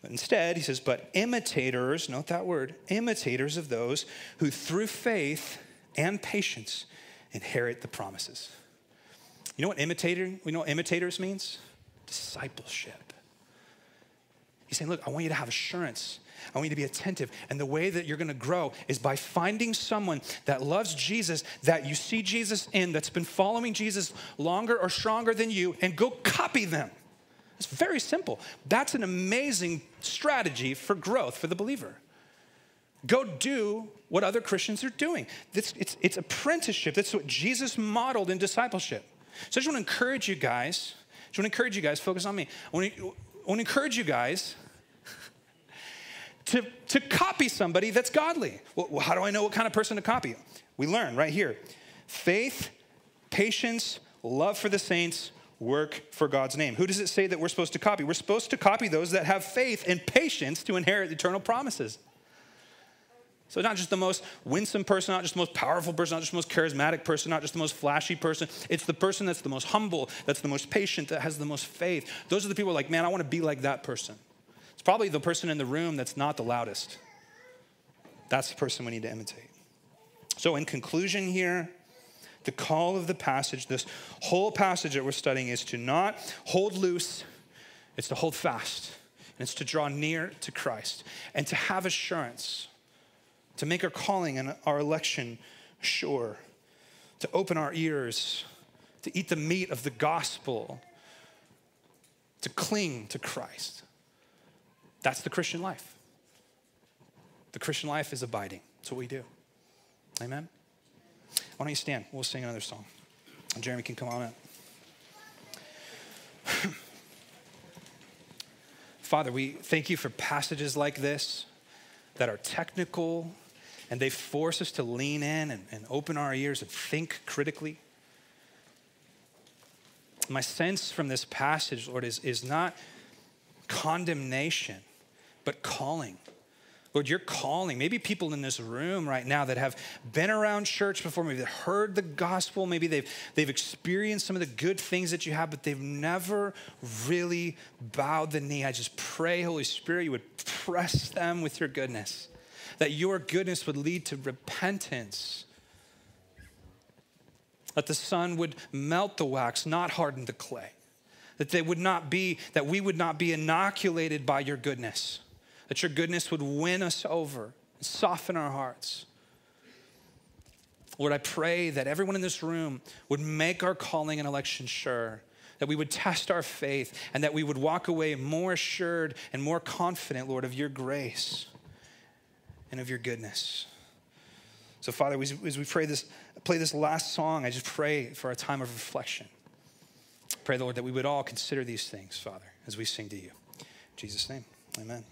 But instead, he says, but imitators, note that word, imitators of those who through faith and patience inherit the promises. You know what imitator, we know what imitators means? Discipleship. He's saying, look, I want you to have assurance. I want you to be attentive. And the way that you're going to grow is by finding someone that loves Jesus, that you see Jesus in, that's been following Jesus longer or stronger than you, and go copy them. It's very simple. That's an amazing strategy for growth for the believer. Go do what other Christians are doing. It's, it's, it's apprenticeship. That's what Jesus modeled in discipleship. So I just want to encourage you guys. I just want to encourage you guys. Focus on me. I want to, I want to encourage you guys to, to copy somebody that's godly. Well, how do I know what kind of person to copy? We learn right here. Faith, patience, love for the saints, work for God's name. Who does it say that we're supposed to copy? We're supposed to copy those that have faith and patience to inherit eternal promises. So not just the most winsome person, not just the most powerful person, not just the most charismatic person, not just the most flashy person. It's the person that's the most humble, that's the most patient, that has the most faith. Those are the people who are like, man, I want to be like that person. It's probably the person in the room that's not the loudest. That's the person we need to imitate. So in conclusion here, the call of the passage, this whole passage that we're studying, is to not hold loose, it's to hold fast, and it's to draw near to Christ and to have assurance, to make our calling and our election sure, to open our ears, to eat the meat of the gospel, to cling to Christ. That's the Christian life. The Christian life is abiding. That's what we do. Amen? Why don't you stand? We'll sing another song. And Jeremy can come on up. Father, we thank you for passages like this that are technical, and they force us to lean in and, and open our ears and think critically. My sense from this passage, Lord, is, is not condemnation, but calling. Lord, you're calling. Maybe people in this room right now that have been around church before, maybe they've heard the gospel, maybe they've, they've experienced some of the good things that you have, but they've never really bowed the knee. I just pray, Holy Spirit, you would press them with your goodness, that your goodness would lead to repentance, that the sun would melt the wax, not harden the clay, that they would not be, that we would not be inoculated by your goodness, that your goodness would win us over and soften our hearts. Lord, I pray that everyone in this room would make our calling and election sure, that we would test our faith, and that we would walk away more assured and more confident, Lord, of your grace and of your goodness. So, Father, as we pray this, play this last song, I just pray for our time of reflection. Pray, Lord, that we would all consider these things, Father, as we sing to you. In Jesus' name, amen.